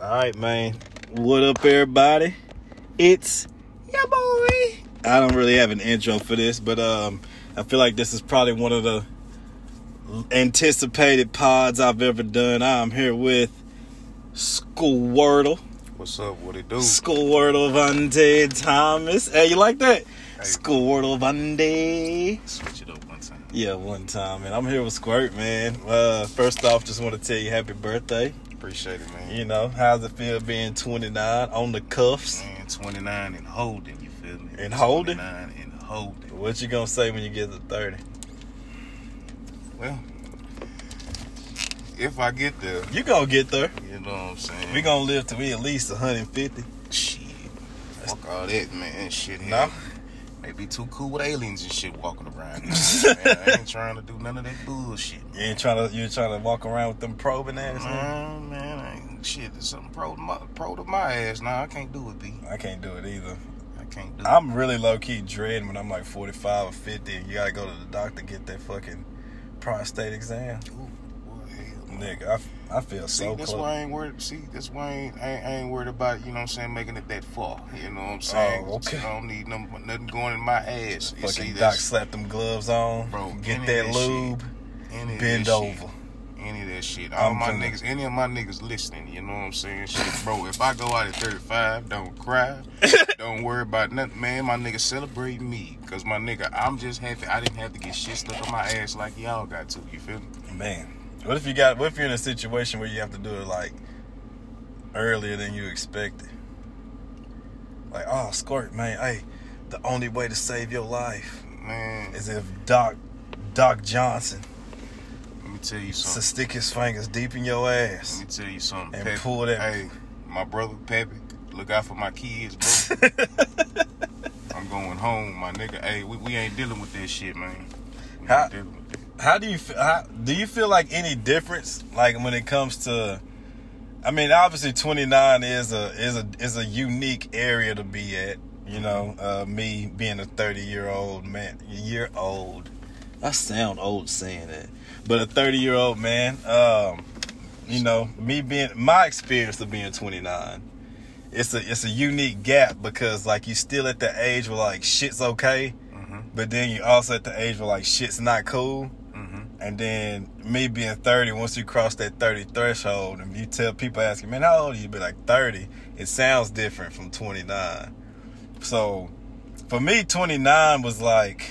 Alright, man. What up, everybody? It's your boy. I don't really have an intro for this, but I feel like this is probably one of the anticipated pods I've ever done. I'm here with Squirtle. What's up? What it do? Squirtle Vondee Thomas. Hey, you like that? Hey. Squirtle Vondee. Switch it up one time. Yeah, one time, man. I'm here with Squirt, man. First off, just want to tell you happy birthday. Appreciate it, man. You know, how's it feel being 29 on the cuffs? Man, 29 and holding, you feel me? And holding? 29 and holding. What you gonna say when you get to 30? Well, if I get there. You gonna get there. You know what I'm saying? We gonna live till we at least 150. Shit. Fuck all that, man. Shit. No. Nah. They be too cool with aliens and shit walking around. Man, I ain't trying to do none of that bullshit. Man. You ain't trying to walk around with them probing ass? Man, I ain't shit. There's something probed my ass. Nah, I can't do it, B. I can't do it either. I'm really low-key dreading when I'm like 45 or 50 and you gotta go to the doctor to get that fucking prostate exam. Ooh, boy, hell, nigga, I feel so close. That's why I ain't worried about, you know what I'm saying, making it that far. You know what I'm saying? Oh, okay. I don't need nothing going in my ass. You fucking see, doc slapped them gloves on. Bro, get that lube. Bend over. Any of that shit. Any of my niggas listening, you know what I'm saying? Shit, bro, if I go out at 35, don't cry. Don't worry about nothing, man. My nigga, celebrate me. Because, my nigga, I'm just happy I didn't have to get shit stuck on my ass like y'all got to. You feel me? Man. What if you're in a situation where you have to do it like earlier than you expected? Like, oh, Squirt, man, hey, the only way to save your life, man, is if Doc Johnson, let me tell you something, to stick his fingers deep in your ass. Let me tell you something, and Peppy, pull that. Hey, my brother Peppy, look out for my kids, bro. I'm going home, my nigga. Hey, we ain't dealing with that shit, man. How do you feel like any difference, like when it comes to, I mean, obviously 29 is a unique area to be at, you know, me being a 30-year-old man. I sound old saying that, but a 30-year-old man, you know, me being, my experience of being 29, it's a unique gap because like you still at the age where like shit's okay, mm-hmm. but then you also at the age where like shit's not cool. And then me being 30, once you cross that 30 threshold and you tell people asking, man, how old are you? Be like 30. It sounds different from 29. So for me, 29 was like,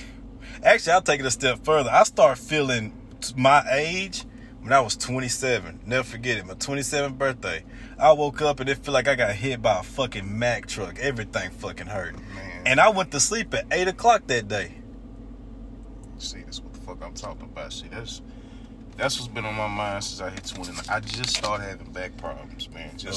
actually, I'll take it a step further. I start feeling my age when I was 27. Never forget it. My 27th birthday. I woke up and it felt like I got hit by a fucking Mack truck. Everything fucking hurt. Man. And I went to sleep at 8 o'clock that day. See, this I'm talking about. See, that's what's been on my mind since I hit 29. I just started having back problems, man. You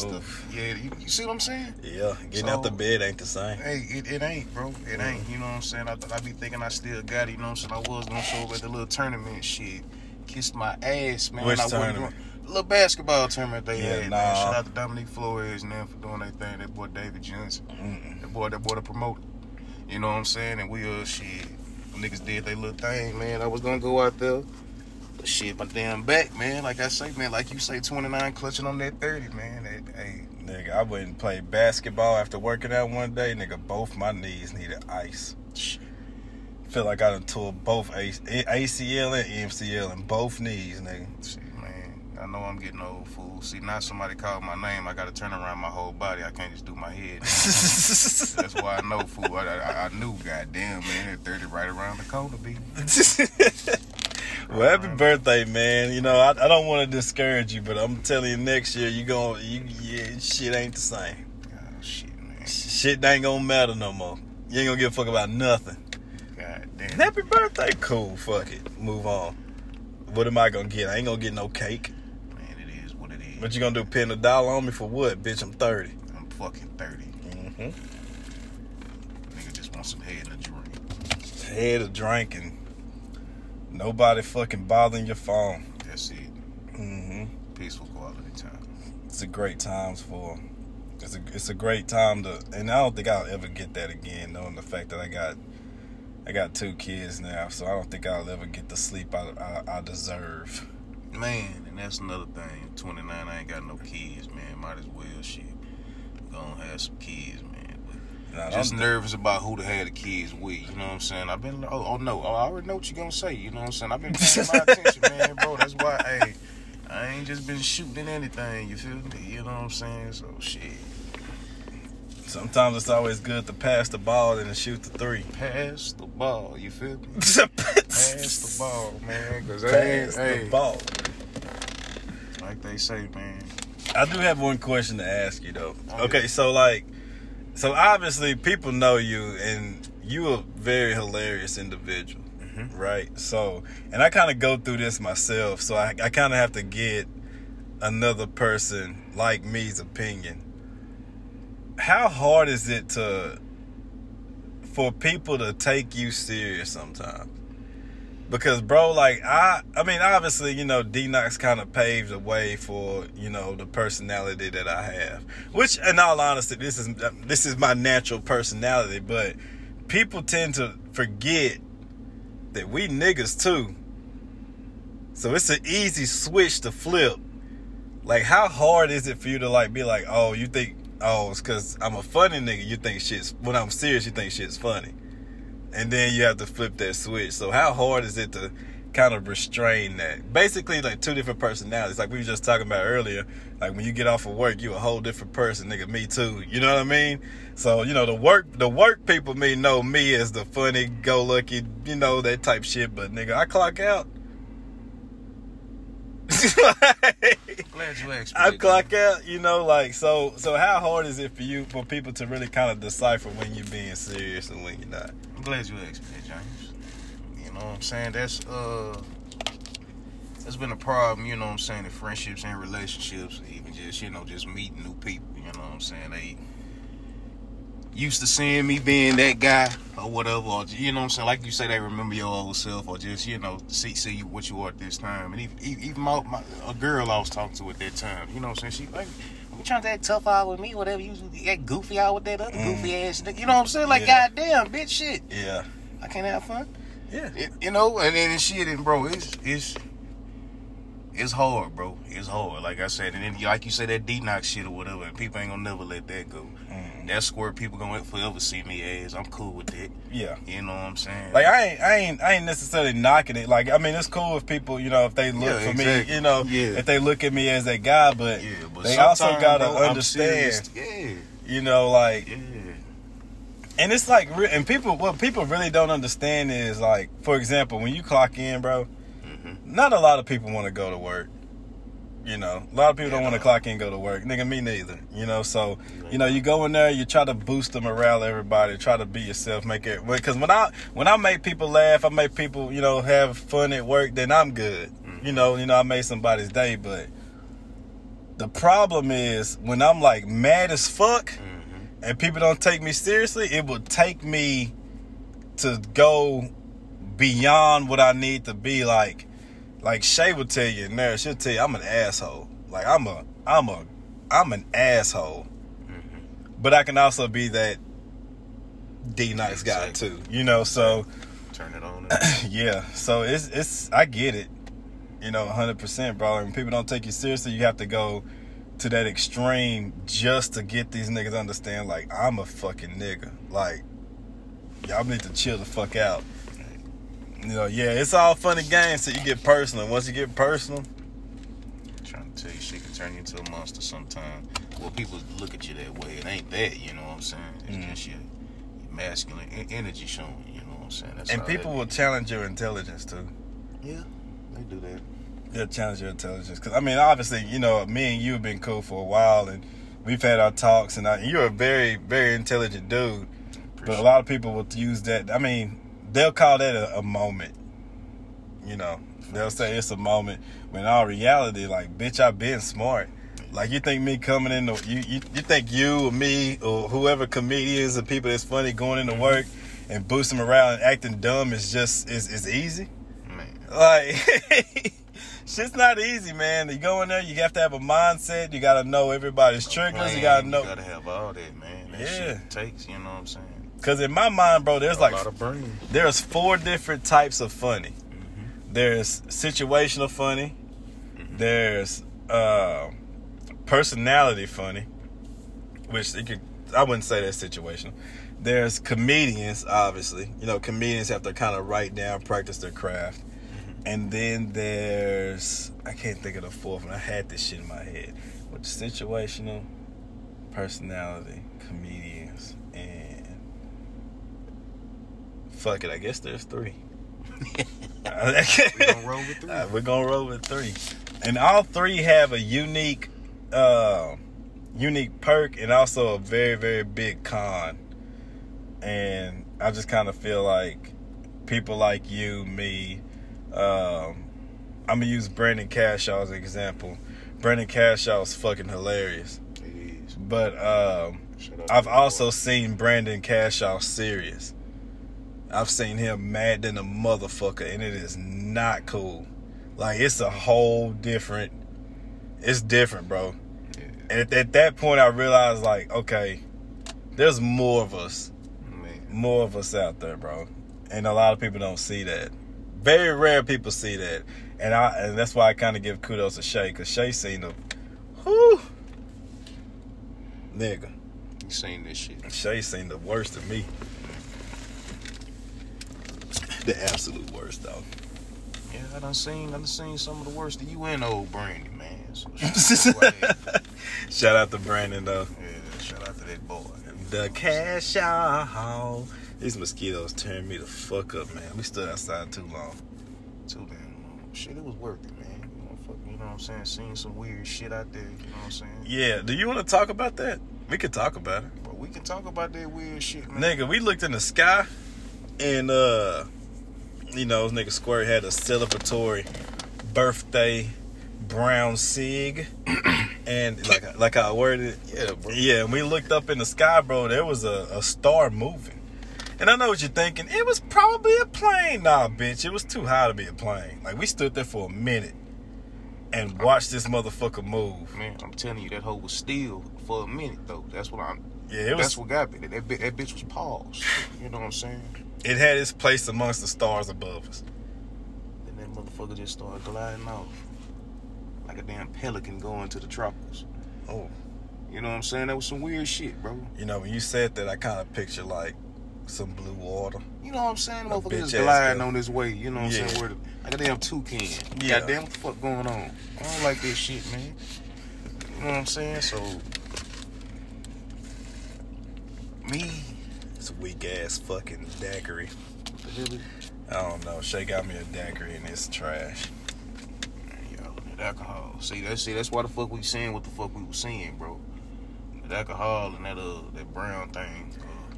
see what I'm saying? Yeah, getting out the bed ain't the same. Hey, it ain't, bro. It ain't. You know what I'm saying? I be thinking I still got it. You know what I'm saying? I was gonna show up at the little tournament shit. Kissed my ass, man. Which tournament? Little basketball tournament they had, man. Shout out to Dominique Flores and them for doing their thing. That boy David Johnson. Mm-mm. That boy the promoter. You know what I'm saying? And we shit. Niggas did their little thing, man. I was gonna go out there, but shit, my damn back, man. Like I say, man, like you say, 29 clutching on that 30, man. Hey, nigga, I went and played basketball after working out one day, nigga. Both my knees needed ice. Shit. Feel like I done tore both ACL and MCL in both knees, nigga. Shit, man. I know I'm getting old, fool. See, now somebody called my name, I gotta turn around my whole body. I can't just do my head. That's why I know, fool. I knew, goddamn, man, at 30 right around the corner, B. Well, happy birthday, man. You know, I don't want to discourage you, but I'm telling you, next year, shit ain't the same. Oh, shit, man. Shit ain't gonna matter no more. You ain't gonna give a fuck about nothing. Goddamn. Happy birthday. Cool, fuck it. Move on. What am I gonna get? I ain't gonna get no cake. Man, it is what it is. What you gonna do, pin a dollar on me for what, bitch? I'm 30. I'm fucking 30. Mm-hmm. Some head and a drink. Head a drink and nobody fucking bothering your phone. That's it. Mm-hmm. Peaceful quality time. It's a great time for. It's a great time to, and I don't think I'll ever get that again. Knowing the fact that I got two kids now, so I don't think I'll ever get the sleep I deserve. Man, And that's another thing. 29, I ain't got no kids, man. Might as well, shit, gonna have some kids, man. But nah, just I'm nervous about who to have the kids with. You know what I'm saying? I've been, I already know what you gonna say. You know what I'm saying? I've been paying my attention, man, bro. That's why, hey, I ain't just been shooting anything. You feel me? You know what I'm saying? So shit. Sometimes it's always good to pass the ball than to shoot the three. Pass the ball, you feel me? Pass the ball, man. Cause pass the ball. Like they say, man. I do have one question to ask you, though. Okay, so obviously people know you, and you a very hilarious individual, mm-hmm. right? So, and I kind of go through this myself, so I kind of have to get another person like me's opinion. How hard is it for people to take you serious sometimes? Because, bro, like, I mean, obviously, you know, D-Knox kind of paved the way for, you know, the personality that I have. Which, in all honesty, this is my natural personality. But people tend to forget that we niggas, too. So it's an easy switch to flip. Like, how hard is it for you to, like, be like, oh, you think... Oh, it's because I'm a funny nigga. You think shit's... When I'm serious, you think shit's funny. And then you have to flip that switch. So how hard is it to kind of restrain that? Basically, like, two different personalities. Like we were just talking about earlier. Like, when you get off of work, you a whole different person, nigga. Me too. You know what I mean? So, you know, the work people may know me as the funny, go-lucky, you know, that type shit. But, nigga, I clock out. Like, glad you asked. I clock out, you know, like so how hard is it for people to really kind of decipher when you're being serious and when you're not? I'm glad you asked me, James. You know what I'm saying? That's been a problem, you know what I'm saying, in friendships and relationships, even just, you know, just meeting new people, you know what I'm saying? They used to seeing me being that guy or whatever, or, you know what I'm saying, like you say, they remember your old self, or just, you know, see what you are at this time. And even a girl I was talking to at that time, you know what I'm saying, she like, you trying to act tough out with me, whatever, you act goofy out with that other goofy ass nigga, you know what I'm saying, like, yeah. Goddamn, bitch, shit, yeah, I can't have fun, yeah, you know, and then shit, and bro, it's hard, bro. It's hard. Like I said, and then like you said, that D-Knox shit or whatever, and people ain't gonna never let that go. That squirt, people gonna forever see me as. I'm cool with that. Yeah, you know what I'm saying. Like I ain't necessarily knocking it. Like I mean, it's cool if people, you know, if they look me, you know, if they look at me as that guy, but they also gotta understand. Yeah, you know, like. Yeah. And it's like, and people, what people really don't understand is like, for example, when you clock in, bro. Not a lot of people want to go to work, you know. A lot of people don't want to clock in and go to work. Nigga, me neither, you know. So, you know, you go in there, you try to boost the morale of everybody, try to be yourself, make it. Because when I make people laugh, I make people, you know, have fun at work, then I'm good. Mm-hmm. You know, I made somebody's day. But the problem is when I'm, like, mad as fuck and people don't take me seriously, it will take me to go beyond what I need to be, like. Like Shay will tell you in there, she'll tell you I'm an asshole. Like I'm an asshole. Mm-hmm. But I can also be that D-Nice guy too. You know, so turn it on. Yeah. So it's I get it. You know, 100%, bro. When people don't take you seriously, you have to go to that extreme just to get these niggas to understand, like, I'm a fucking nigga. Like, y'all need to chill the fuck out. You know, yeah, it's all fun and games till you get personal. Once you get personal, I'm trying to tell you, shit can turn you into a monster sometime. Well, people look at you that way. It ain't that, you know what I'm saying? It's just your masculine energy showing, you know what I'm saying? That's and people will challenge your intelligence, too. Yeah, they do that. They'll challenge your intelligence. Because, I mean, obviously, you know, me and you have been cool for a while, and we've had our talks, and you're a very, very intelligent dude. But a lot of people will use that. I mean... They'll call that a moment, you know. They'll say it's a moment when in all reality, like, bitch, I've been smart. Like, you think me coming in, you think you or me or whoever comedians or people that's funny going into work and boosting morale and acting dumb is just, is easy? Man. Like, shit's not easy, man. You go in there, you have to have a mindset. You got to know everybody's triggers. You got to know. You got to have all that, man. That shit takes, you know what I'm saying? Because in my mind, bro, there's like, there's 4 different types of funny. There's situational funny. There's personality funny, which it could, I wouldn't say that's situational. There's comedians, obviously. You know, comedians have to kind of write down, practice their craft. And then there's, I can't think of the fourth one. I had this shit in my head. With situational, personality, comedians, and fuck it, I guess there's three. We're gonna roll with three. We're gonna roll with three. And all three have a unique unique perk and also a very, very big con. And I just kind of feel like people like you, me, I'm gonna use Brandon Cashaw as an example. Brandon Cashaw is fucking hilarious. It is. But I've also seen Brandon Cashaw serious. I've seen him mad than a motherfucker, and it is not cool. Like, it's a whole different... It's different, bro. Yeah. And at that point, I realized, like, okay, there's more of us. Man. More of us out there, bro. And a lot of people don't see that. Very rare people see that. And that's why I kind of give kudos to Shay, because Shay seen the... Whew! Nigga. You seen this shit. Shay seen the worst of me. The absolute worst, though. Yeah, I done seen some of the worst of you and old Brandon, man. So shout out to Brandon, though. Yeah, shout out to that boy. The Cashaw. These mosquitoes tearing me the fuck up, man. We stood outside too long. Too damn long. Shit, it was worth it, man. You know what I'm saying? Seeing some weird shit out there. You know what I'm saying? Yeah. Do you want to talk about that? We could talk about it. But we can talk about that weird shit, man. Nigga, we looked in the sky and, you know, nigga Squirt had a celebratory birthday brown cig, and like I worded it, yeah, bro. Yeah, and we looked up in the sky, bro. There was a star moving, and I know what you're thinking. It was probably a plane. Nah, bitch, it was too high to be a plane. Like, we stood there for a minute and watched this motherfucker move. Man, I'm telling you, that hole was still for a minute though. That's what I'm. Yeah, it was. That's what got me. That bitch was paused. You know what I'm saying? It had its place amongst the stars above us. Then that motherfucker just started gliding off. Like a damn pelican going to the tropics. Oh. You know what I'm saying? That was some weird shit, bro. You know, when you said that, I kind of picture like some blue water. You know what I'm saying? Motherfucker just gliding on his way. You know what I'm saying? Where like a damn toucan. Yeah. Goddamn, what the fuck going on? I don't like this shit, man. You know what I'm saying? So, me... weak ass fucking daiquiri. I don't know. Shay got me a daiquiri and it's trash. Yo, that alcohol. See that's why the fuck we seeing what the fuck we was seeing, bro. That alcohol and that brown thing.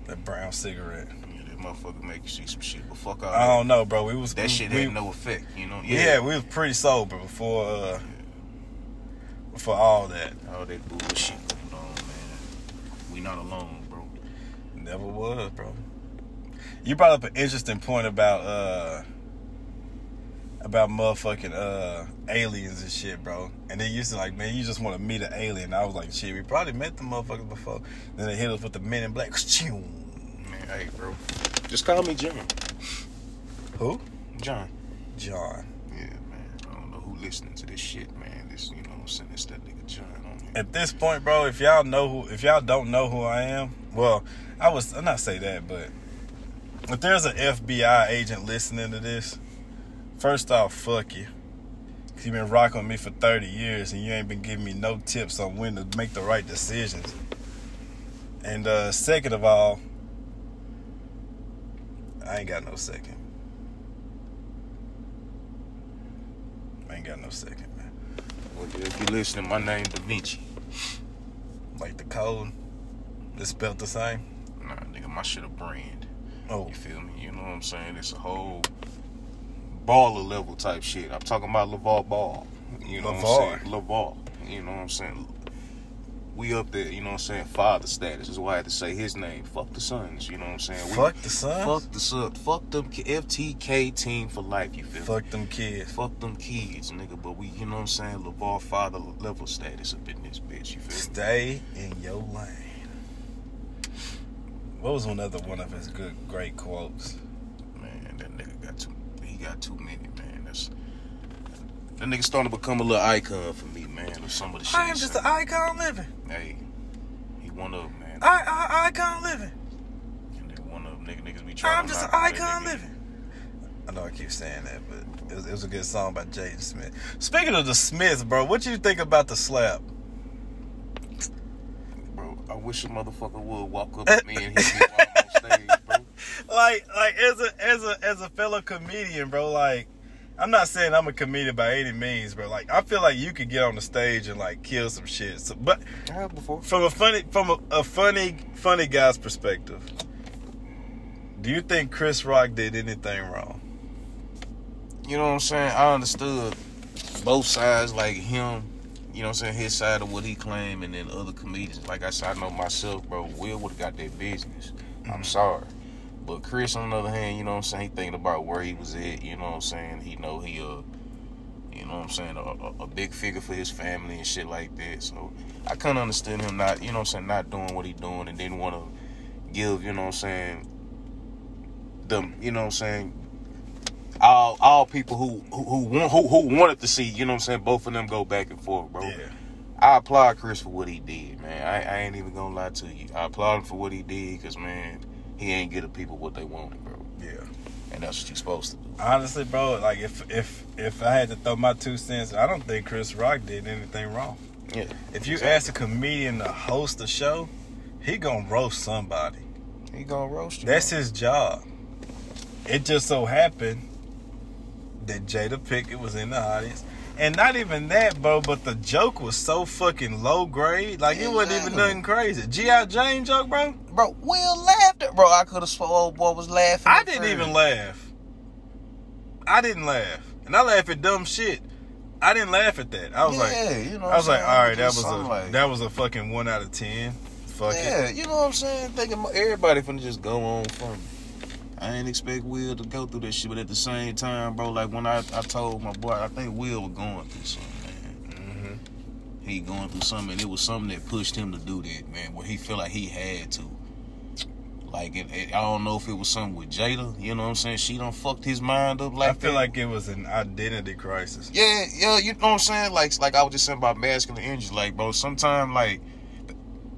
That brown cigarette. Yeah, that motherfucker make you see some shit. But fuck all. I don't know, bro. That shit had no effect, you know. Yeah, we was pretty sober before before all that. All that bullshit going on, man. We not alone. Never was, bro. You brought up an interesting point about motherfucking aliens and shit, bro. And they used to like, man, you just want to meet an alien. I was like, shit, we probably met the motherfuckers before. Then they hit us with the Men in Black. Man, hey, bro. Just call me John. Who? John. Yeah, man. I don't know who listening to this shit, man. This, you know what I'm saying? It's that nigga John on here. At this point, bro, if y'all don't know who I am, well, I'm not say that, but if there's an FBI agent listening to this, first off, fuck you. Because you've been rocking with me for 30 years and you ain't been giving me no tips on when to make the right decisions. And second of all, I ain't got no second. Man. Well, if you're listening, my name Da Vinci. Like the code, it's spelled the same. Nah, nigga, my shit a brand. Oh. You feel me? You know what I'm saying? It's a whole baller level type shit. I'm talking about LaVar Ball. You know what I'm saying? LaVar. You know what I'm saying? We up there, you know what I'm saying? Father status. That's why I had to say his name. Fuck the Suns. You know what I'm saying? Fuck the Suns? Fuck the Suns. Fuck them FTK team for life, you feel me? Fuck them kids. Fuck them kids, nigga. But we, you know what I'm saying? LaVar father level status up in this bitch, you feel me? Stay in your lane. What was another one of his great quotes? Man, that nigga got too many, man. That's That nigga starting to become a little icon for me, man. Of some of the shit. I am just an icon living. Hey, he one of them, man. I icon living. Nigga, one of them niggas be trying. I'm just an icon living. I know I keep saying that, but it was a good song by Jaden Smith. Speaking of the Smiths, bro, what you think about the slap? Bro, I wish a motherfucker would walk up to me and hit me while I'm on stage, bro. Like as a fellow comedian, bro, like I'm not saying I'm a comedian by any means, but like I feel like you could get on the stage and like kill some shit. So, but I have before. From a funny guy's perspective, do you think Chris Rock did anything wrong? You know what I'm saying? I understood both sides, like him, you know what I'm saying, his side of what he claimed, and then other comedians. Like I said, I know myself, bro, Will would've got that business. Mm-hmm. I'm sorry. But Chris, on the other hand, you know what I'm saying, he thinking about where he was at, you know what I'm saying? He know he, you know what I'm saying, a big figure for his family and shit like that. So I couldn't understand him not, you know what I'm saying, not doing what he doing and didn't want to give, you know what I'm saying, them, you know what I'm saying, all people who wanted to see, you know what I'm saying, both of them go back and forth, bro. Yeah. I applaud Chris for what he did, man. I ain't even gonna lie to you. I applaud him for what he did, because, man, he ain't giving people what they wanted, bro. Yeah. And that's what you're supposed to do. Honestly, bro, like, if I had to throw my 2 cents, I don't think Chris Rock did anything wrong. Yeah. If you ask a comedian to host a show, he gonna roast somebody. He gonna roast you. That's his job. It just so happened that Jada Pinkett was in the audience. And not even that, bro, but the joke was so fucking low grade. Like, it wasn't even nothing crazy. GI Jane joke, bro? Bro, Will laughed at... Bro, I could have swore old boy was laughing. I didn't even laugh. I didn't laugh. And I laugh at dumb shit. I didn't laugh at that. I was like... You know I was like, all right, that was a fucking 1 out of 10. Fuck it. Yeah, you know what I'm saying? Thinking everybody finna just go on for me. I ain't expect Will to go through that shit, but at the same time, bro, like when I told my boy, I think Will was going through something, man. Mm-hmm. He going through something, and it was something that pushed him to do that, man, where he felt like he had to. Like, I don't know if it was something with Jada, you know what I'm saying? She done fucked his mind up like that. I feel like it was an identity crisis. Yeah, you know what I'm saying? Like I was just saying about masculine energy, like, bro, sometimes, like,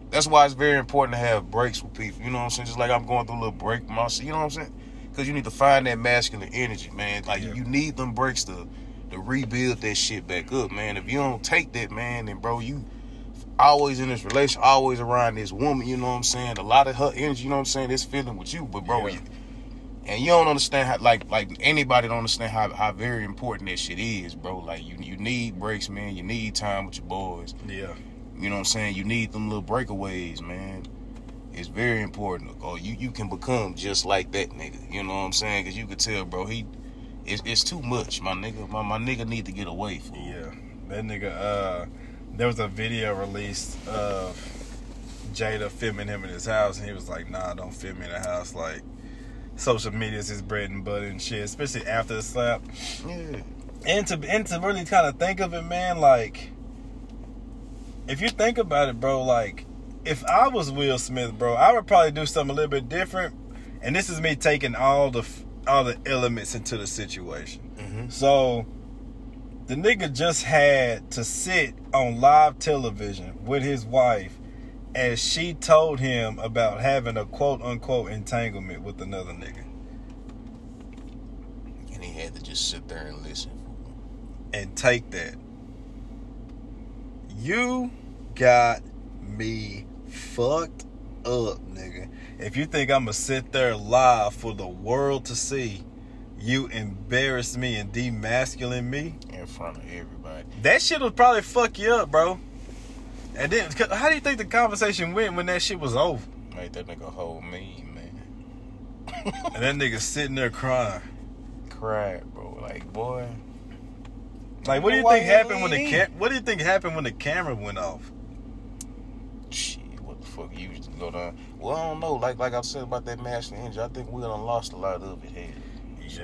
that's why it's very important to have breaks with people. You know what I'm saying? Just like I'm going through a little break myself. You know what I'm saying? Because you need to find that masculine energy, man. Like, yeah. You need them breaks to rebuild that shit back up, man. If you don't take that, man, then, bro, you always in this relation, always around this woman. You know what I'm saying? A lot of her energy, you know what I'm saying, it's feeling with you. But, bro, and you don't understand how, like anybody don't understand how very important that shit is, bro. Like, you need breaks, man. You need time with your boys. Yeah. You know what I'm saying? You need them little breakaways, man. It's very important. Or you can become just like that nigga. You know what I'm saying? Because you could tell, bro, it's too much, my nigga. My nigga need to get away from him. Yeah. That nigga, there was a video released of Jada filming him in his house, and he was like, nah, don't film me in the house. Like, social media is his bread and butter and shit, especially after the slap. Yeah. And to really kind of think of it, man, like... If you think about it, bro, like, if I was Will Smith, bro, I would probably do something a little bit different. And this is me taking all the elements into the situation. Mm-hmm. So, the nigga just had to sit on live television with his wife as she told him about having a quote-unquote entanglement with another nigga. And he had to just sit there and listen. And take that. You got me fucked up, nigga. If you think I'm going to sit there live for the world to see, you embarrass me and demasculine me. In front of everybody. That shit will probably fuck you up, bro. And then, how do you think the conversation went when that shit was over? Made that nigga hold me, man. And that nigga sitting there crying. Cried, bro. Like, boy... Like, what do you think happened when the camera went off? Shit, what the fuck you used to go down? Well, I don't know. Like I said about that masculine energy, I think we done lost a lot of it here.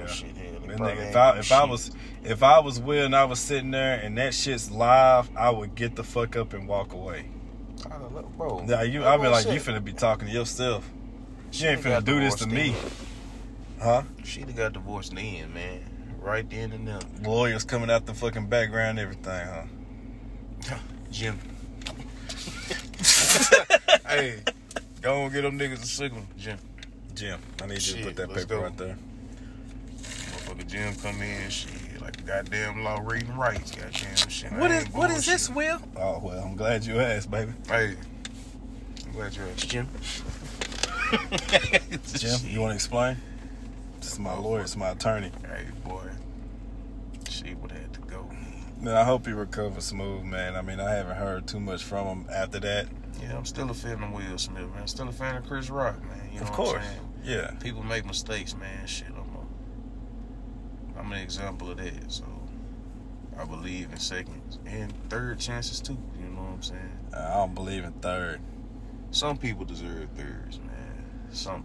Yeah. Shit here. If I was Will and I was sitting there and that shit's live, I would get the fuck up and walk away. I don't know, bro. Nah, I mean, like, you finna be talking to yourself. She ain't finna do this to me, huh? She done got divorced then, man. right then and there. Lawyers coming out the fucking background, everything, huh? Jim. Hey, go and get them niggas a signal, Jim. Jim, I need you to put that paper right there. Motherfucker, Jim come in, shit, like the goddamn law reading rights, goddamn shit. What is this, Will? Oh well, I'm glad you asked, baby. Hey, I'm glad you asked, Jim. Jim, you want to explain? This is my lawyer, it's my attorney. Hey, boy, she would have to go. Man, I hope he recovers smooth, man. I mean, I haven't heard too much from him after that. Yeah, I'm still a fan of Will Smith, man. I'm still a fan of Chris Rock, man. You know what I'm saying? Of course, yeah. People make mistakes, man. Shit, I'm an example of that, so I believe in seconds and third chances, too. You know what I'm saying? I don't believe in third. Some people deserve thirds, man. Some,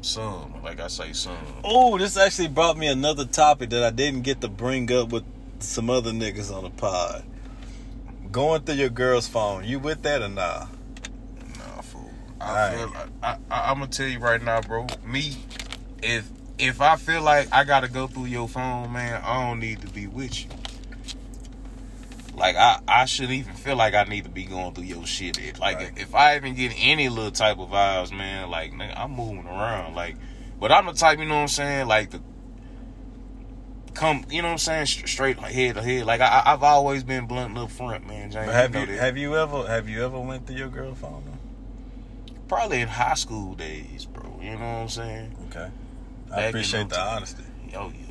like I say, some. Oh, this actually brought me another topic that I didn't get to bring up with some other niggas on the pod. Going through your girl's phone, you with that or nah? Nah, fool. I'm gonna tell you right now, bro. Me, if I feel like I gotta go through your phone, man, I don't need to be with you. Like, I shouldn't even feel like I need to be going through your shit. Like, right. If I even get any little type of vibes, man, like, nigga, I'm moving around. Like, but I'm the type, you know what I'm saying? Like, the come, you know what I'm saying? Straight head to head. Like, I've always been blunt up front, man. James, have you ever went through your girl's phone? Probably in high school days, bro. You know what I'm saying? Okay. I appreciate the honesty. Oh, yeah.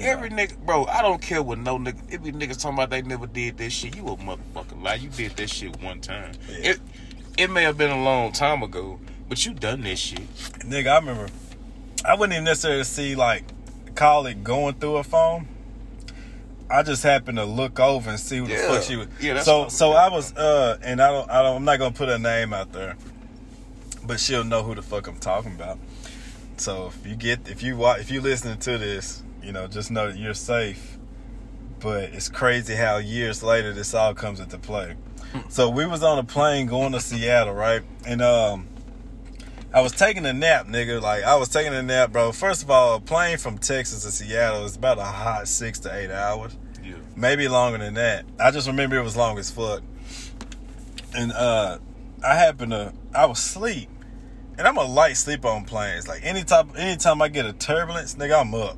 Every nigga, bro, I don't care what no nigga. It be niggas talking about they never did that shit. You a motherfucking lie. You did that shit one time. Yeah. It may have been a long time ago, but you done that shit. Nigga, I remember. I wouldn't even necessarily see, like, call it going through a phone. I just happened to look over and see who the fuck she was. Yeah, that's so I was, and I'm not gonna put her name out there, but she'll know who the fuck I'm talking about. So if you listening to this, you know, just know that you're safe. But it's crazy how years later this all comes into play. So we was on a plane going to Seattle, right? And I was taking a nap, nigga. Like, I was taking a nap, bro. First of all, a plane from Texas to Seattle is about a hot 6 to 8 hours. Yeah. Maybe longer than that. I just remember it was long as fuck. And I was asleep. And I'm a light sleep on planes. Like, anytime I get a turbulence, nigga, I'm up.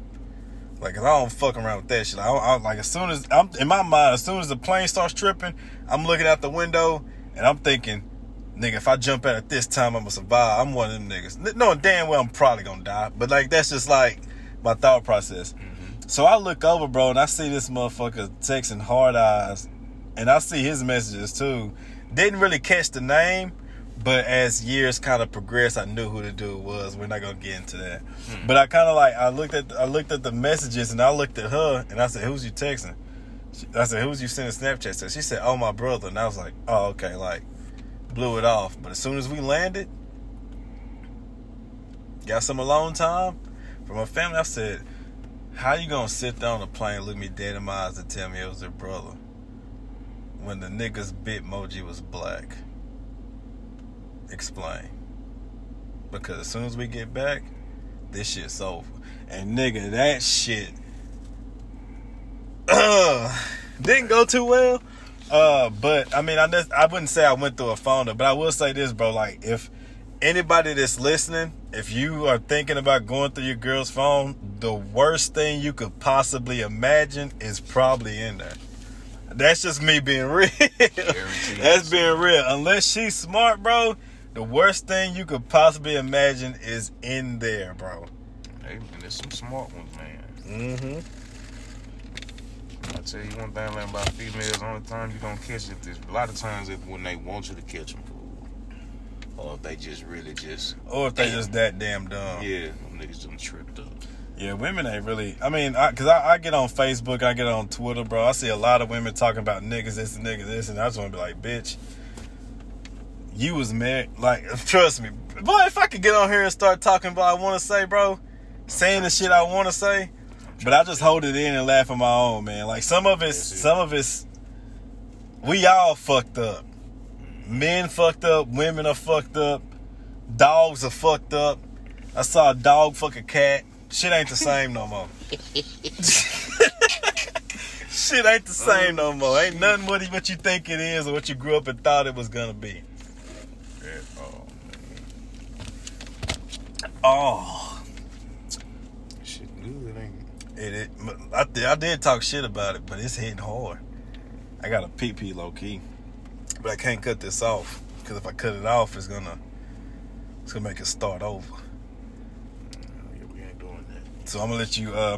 Like, cause I don't fuck around with that shit. As soon as the plane starts tripping, I'm looking out the window and I'm thinking, nigga, if I jump out at this time, I'm gonna survive. I'm one of them niggas. No, damn well, I'm probably gonna die. But, like, that's just, like, my thought process. Mm-hmm. So I look over, bro, and I see this motherfucker texting hard eyes, and I see his messages too. Didn't really catch the name, but as years kind of progressed, I knew who the dude was. We're not gonna get into that. Hmm. But I kind of like I looked at the messages and I looked at her and I said, "Who's you texting?" I said, "Who's you sending Snapchats to?" She said, "Oh, my brother." And I was like, "Oh, okay." Like, blew it off. But as soon as we landed, got some alone time from my family. I said, "How you gonna sit there on the plane, look me dead in my eyes, and tell me it was your brother when the nigga's bitmoji was black?" Explain. Because as soon as we get back, this shit's over. And nigga, that shit didn't go too well. But I mean, I wouldn't say I went through a phone, but I will say this, bro. Like, if anybody that's listening, if you are thinking about going through your girl's phone, the worst thing you could possibly imagine is probably in there. That's just me being real. That's being real. Unless she's smart, bro. The worst thing you could possibly imagine is in there, bro. Hey, and there's some smart ones, man. Mm-hmm. I tell you one thing about females, the only time you gonna catch it is a lot of times if when they want you to catch them, or if they just really just, or if they just that damn dumb. Yeah, them niggas done tripped up. Yeah, women ain't really. I mean, because I get on Facebook, I get on Twitter, bro. I see a lot of women talking about niggas this and niggas this, and I just want to be like, bitch, you was married. Like, trust me. Boy, if I could get on here and start talking about what I want to say, bro, saying the shit I want to say, but I just hold it in and laugh on my own, man. Like, some of it's, we all fucked up. Men fucked up. Women are fucked up. Dogs are fucked up. I saw a dog fuck a cat. Shit ain't the same no more. shit ain't the same no more. Ain't nothing what you think it is or what you grew up and thought it was gonna be. Oh, shit, good, ain't it? I did talk shit about it, but it's hitting hard. I got a PP low key, but I can't cut this off because if I cut it off, it's gonna make it start over. Yeah, we ain't doing that. So I'm gonna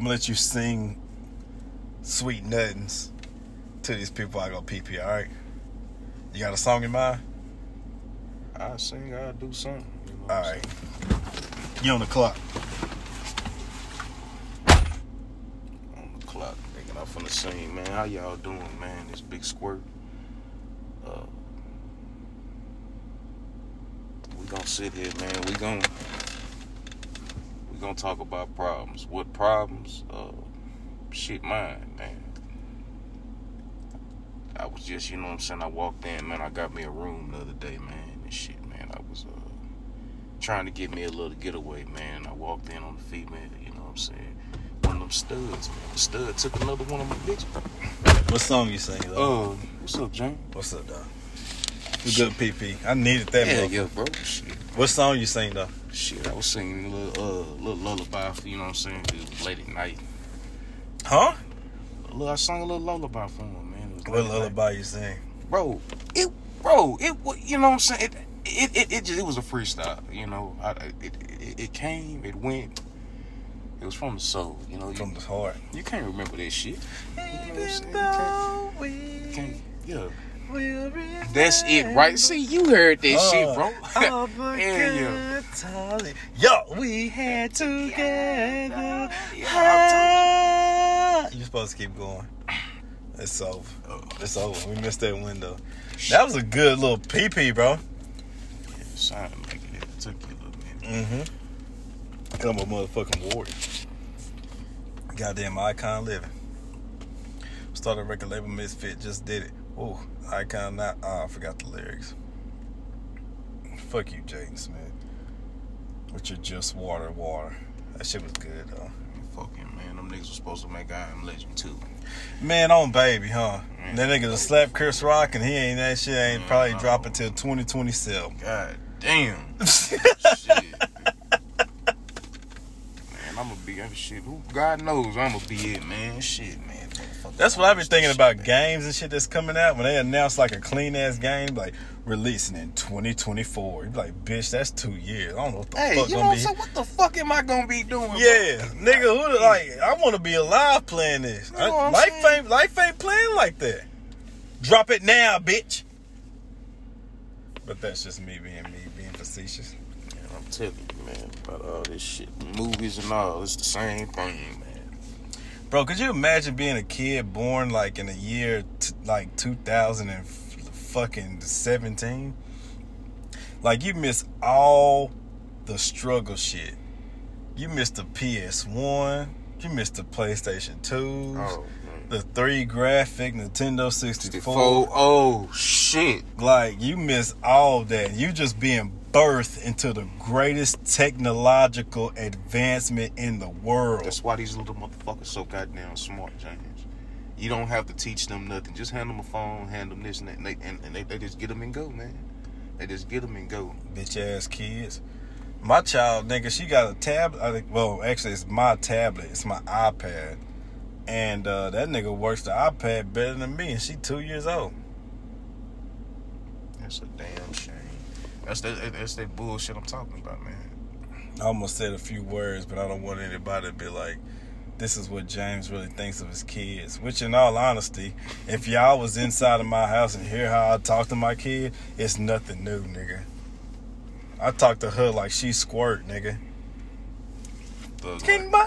let you sing "Sweet Nothings" to these people. I go PP. All right, you got a song in mind? I'll sing. I'll do something. You know, all right. You on the clock. On the clock, nigga. I'm finna sing, man. How y'all doing, man? This Big Squirt. We gonna sit here, man. We gonna talk about problems. What problems? Shit, mine, man. I was just, you know what I'm saying? I walked in, man. I got me a room the other day, man. And shit, man. I was, trying to get me a little getaway, man. I walked in on the female, you know what I'm saying? One of them studs, man. The stud took another one of my bitches. What song you singing, though? What's up, Jane? What's up, dog? You good, PP? I needed that, bro. Yeah, bro. Shit. What song you sing, though? Shit, I was singing a little lullaby, for, you know what I'm saying? It was late at night. Huh? I sung a little lullaby for him, man. What lullaby you sing? Bro, it, you know what I'm saying? It was a freestyle, you know. It came, it went. It was from the soul, you know. From the heart. You can't remember that shit. You know what I'm saying? Yeah. That's it, right? See, you heard that shit, bro. All the good times, yo, we had together. Yeah, you're supposed to keep going. It's over. It's over. We missed that window. That was a good little pee-pee, bro. Trying to make it. It took you a little minute. Mm-hmm. I'm a motherfucking warrior. Goddamn icon living. Started record label Misfit. Just did it. Ooh, icon not. I forgot the lyrics. Fuck you, Jaden Smith. With your just water. That shit was good though. Fucking man, them niggas was supposed to make I Am Legend too. Man, on baby, huh? Man, that nigga slapped Chris Rock and he ain't that shit. Ain't probably dropping till 2027. God. Damn. Shit. Man, I'ma be that shit. Who God knows I'ma be it, man. Shit, man. That's what I been thinking about shit, games and shit that's coming out. When they announce like a clean ass game, like releasing in 2024. You be like, bitch, that's 2 years. I don't know what the fuck you know gonna be. What the fuck am I gonna be doing? Yeah, bro? Nigga, who like I wanna be alive playing this. You know life ain't playing like that. Drop it now, bitch. But that's just me being facetious. Man, I'm telling you, man, about all this shit, movies and all, it's the same thing, man. Bro, could you imagine being a kid born like in the year like 2017? Like you miss all the struggle shit. You missed the PS1. You missed the PlayStation 2. Oh. The 3 graphic, Nintendo 64. Oh, shit. Like, you miss all that. You just being birthed into the greatest technological advancement in the world. That's why these little motherfuckers so goddamn smart, James. You don't have to teach them nothing. Just hand them a phone, hand them this and that. And they just get them and go, man. They just get them and go. Bitch-ass kids. My child, nigga, she got a tablet. Well, actually, it's my tablet. It's my iPad. And that nigga works the iPad better than me, and she 2 years old. That's a damn shame. That's that bullshit I'm talking about, man. I almost said a few words, but I don't want anybody to be like, this is what James really thinks of his kids. Which, in all honesty, if y'all was inside of my house and hear how I talk to my kid, it's nothing new, nigga. I talk to her like she Squirt, nigga. Can Maya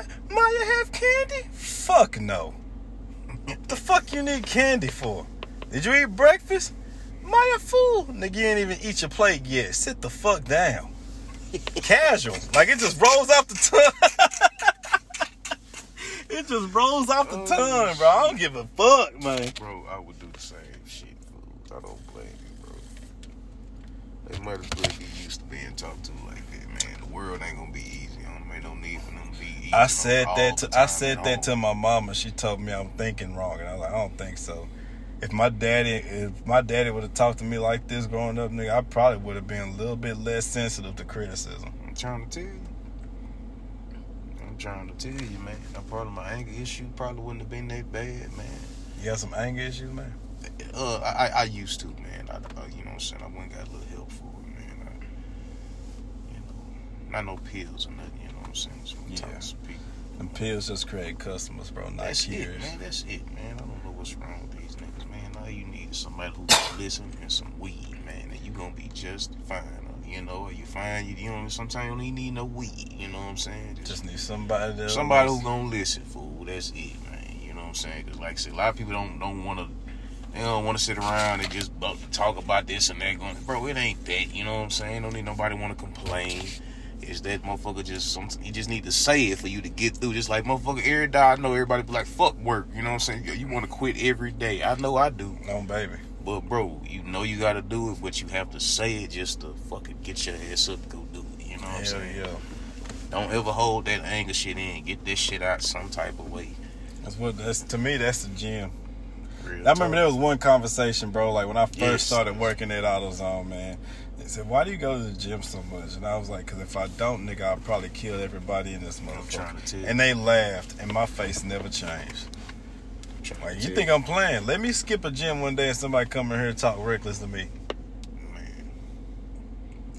have candy? Fuck no. What the fuck you need candy for? Did you eat breakfast? Maya fool. Nigga, you ain't even eat your plate yet. Sit the fuck down. Casual. Like it just rolls off the tongue. It just rolls off the tongue, shit. Bro. I don't give a fuck, man. Bro, I would do the same shit, fool. I don't blame you, bro. They might as well be used to being talked to like that, man. world ain't gonna be easy on them. Ain't no need for them to be easy. I said that to my mama. She told me I'm thinking wrong, and I was like, I don't think so. If my daddy would have talked to me like this growing up, nigga, I probably would have been a little bit less sensitive to criticism. I'm trying to tell you, man. A part of my anger issue probably wouldn't have been that bad, man. You got some anger issues, man? I used to, man. You know what I'm saying? I went and got a little help for it, man. Not no pills or nothing, you know what I'm saying? Just talk to people. Them pills just create customers, bro. That's it, man. I don't know what's wrong with these niggas, man. All you need is somebody who can listen and some weed, man, and you gonna be just fine. You know, or you find you know. Sometimes you don't even need no weed. You know what I'm saying? Just need somebody. Somebody who's gonna listen, fool. That's it, man. You know what I'm saying? Cause like I said, a lot of people don't want to. They don't want to sit around and just talk about this and that. Bro, it ain't that. You know what I'm saying? Don't need nobody want to complain. It's that motherfucker just. You just need to say it for you to get through. Just like motherfucker, every day I know everybody be like, fuck work. You know what I'm saying? You want to quit every day. I know I do. No, baby. But, bro, you know you got to do it, but you have to say it just to fucking get your ass up and go do it. You know what I'm saying? Yeah. Don't ever hold that anger shit in. Get this shit out some type of way. To me, that's the gym. Real I remember there was one conversation, bro, like when I first started working at AutoZone, man. They said, why do you go to the gym so much? And I was like, because if I don't, nigga, I'll probably kill everybody in this motherfucker. I'm trying to tell you. And they laughed, and my face never changed. Like, you think I'm playing? Let me skip a gym one day and somebody come in here and talk reckless to me. Man.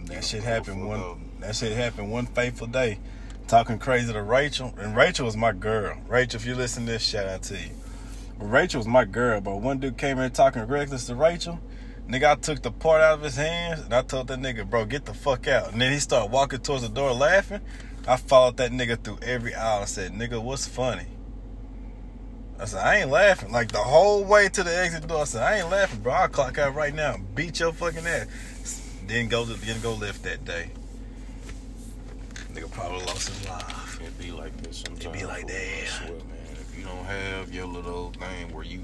That shit happened one fateful day. Talking crazy to Rachel. And Rachel was my girl. Rachel, if you listen to this, shout out to you. Rachel was my girl, but one dude came in talking reckless to Rachel. Nigga, I took the part out of his hands and I told that nigga, bro, get the fuck out. And then he started walking towards the door laughing. I followed that nigga through every aisle and said, nigga, what's funny? I said, I ain't laughing. Like, the whole way to the exit door, I said, I ain't laughing, bro. I'll clock out right now. Beat your fucking ass. Didn't go lift that day. Nigga probably lost his life. It be like this sometimes. It be like that. I swear, man. If you don't have your little thing where you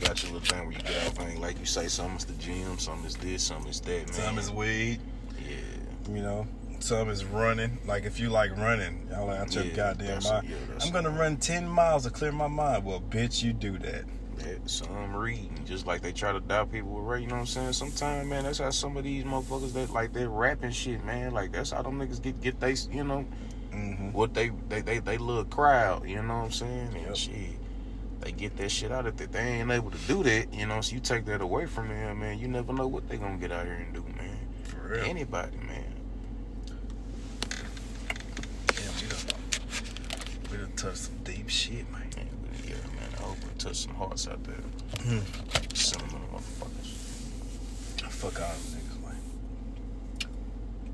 got your little thing where you got your thing, like you say, some is the gym, some is this, some is that, man. Some is weed. Yeah. You know? Some is running. Like, if you like running, y'all out your goddamn mind. Yeah, I'm gonna run 10 miles to clear my mind. Well, bitch, you do that. Some reading, just like they try to doubt people with rap. You know what I'm saying? Sometimes, man, that's how some of these motherfuckers that like they rapping shit, man. Like that's how them niggas get they, you know, what they little crowd. You know what I'm saying? And shit, they get that shit out of it. They ain't able to do that. You know, so you take that away from them, man. You never know what they gonna get out here and do, man. For real, anybody, man. We done touched some deep shit, man. Yeah, man. I hope we touched some hearts out there. Some of them motherfuckers. Fuck all them niggas, man.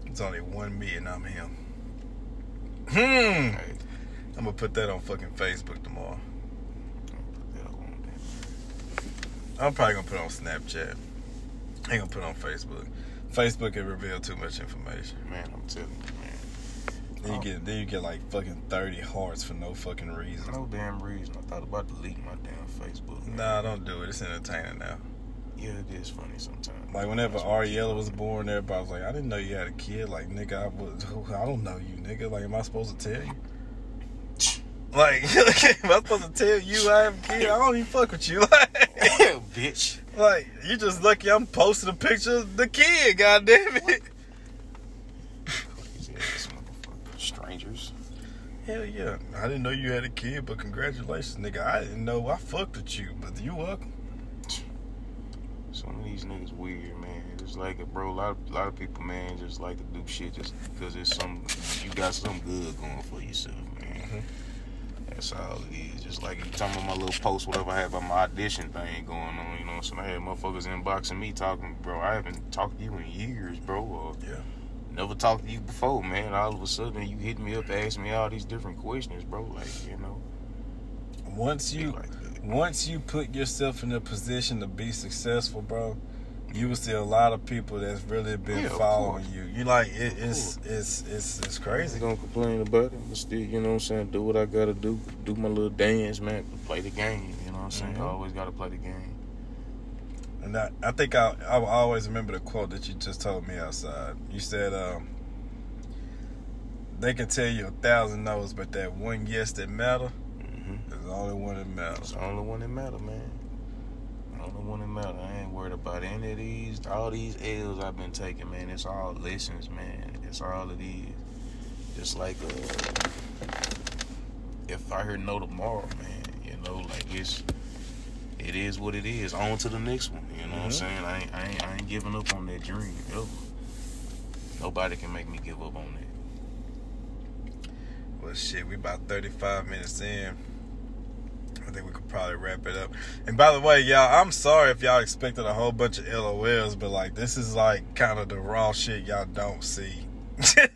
It's only 1 me and I'm him. Hey. I'm gonna put that on fucking Facebook tomorrow. I'm probably gonna put it on Snapchat. I ain't gonna put it on Facebook. Facebook can reveal too much information. Man, I'm telling you, man. Then you get like fucking 30 hearts for no fucking reason. No damn reason. I thought about deleting my damn Facebook. Man. Nah, don't do it. It's entertaining now. Yeah, it is funny sometimes. Like whenever Ariella was born, everybody was like, I didn't know you had a kid. Like, nigga, I don't know you, nigga. Like, am I supposed to tell you? Like, am I supposed to tell you I have a kid? I don't even fuck with you. Like, bitch. Like, you just lucky I'm posting a picture of the kid, goddamn it. What? Strangers. Hell yeah. I didn't know you had a kid, but congratulations, nigga. I didn't know I fucked with you, but you welcome. Some of these niggas weird, man. It's like, bro, a lot of people, man, just like to do shit just because it's some, you got something good going for yourself, man. That's all it is. Just like you talking about my little post, whatever I have about my audition thing going on, you know. So I had motherfuckers inboxing me talking, bro, I haven't talked to you in years, bro. Never talked to you before, man. All of a sudden, you hit me up to ask me all these different questions, bro. Like, you know. Once you put yourself in a position to be successful, bro, you will see a lot of people that's really been following you. You like, it's crazy. I ain't gonna complain about it, but still, you know what I'm saying? Do what I gotta do. Do my little dance, man. Play the game, you know what I'm saying? I always gotta play the game. And I think I will always remember the quote that you just told me outside. You said, they can tell you 1,000 no's, but that one yes that matter is the only one that matters. It's the only one that matter, man. The only one that matter. I ain't worried about any of these. All these L's I've been taking, man. It's all lessons, man. It's all it is. Just like if I hear no tomorrow, man, you know, like it is what it is. On to the next one. You know what I'm saying? I ain't giving up on that dream ever. Nobody can make me give up on that. Well, shit, we about 35 minutes in. I think we could probably wrap it up. And by the way, y'all, I'm sorry if y'all expected a whole bunch of LOLs, but like this is like kind of the raw shit y'all don't see.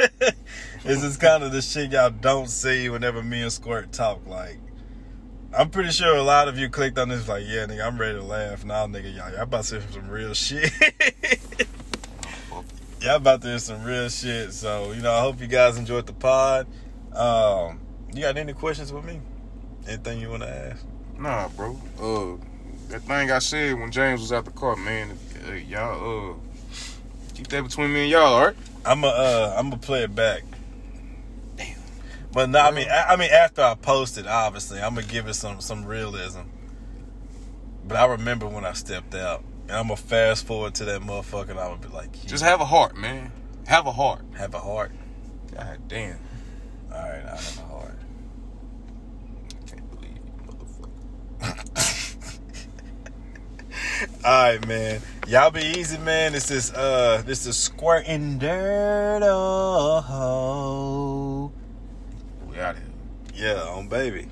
This is kind of the shit y'all don't see whenever me and Squirt talk. Like, I'm pretty sure a lot of you clicked on this like, yeah, nigga, I'm ready to laugh. Nah, nigga, y'all about to hear some real shit. Y'all about to hear some real shit. So, you know, I hope you guys enjoyed the pod. You got any questions with me? Anything you want to ask? Nah, bro. That thing I said when James was out the car, man. Y'all, keep that between me and y'all, all right? I'm a play it back. Damn. But no, I mean, after I post it, obviously, I'm gonna give it some realism. But I remember when I stepped out, and I'm gonna fast forward to that motherfucker, and I would be like, yeah. Just have a heart, man. Have a heart. Have a heart. God damn. All right, I have a heart. Alright, man. Y'all be easy, man. This is Squirtin' Dirt. We out here. Yeah, on baby.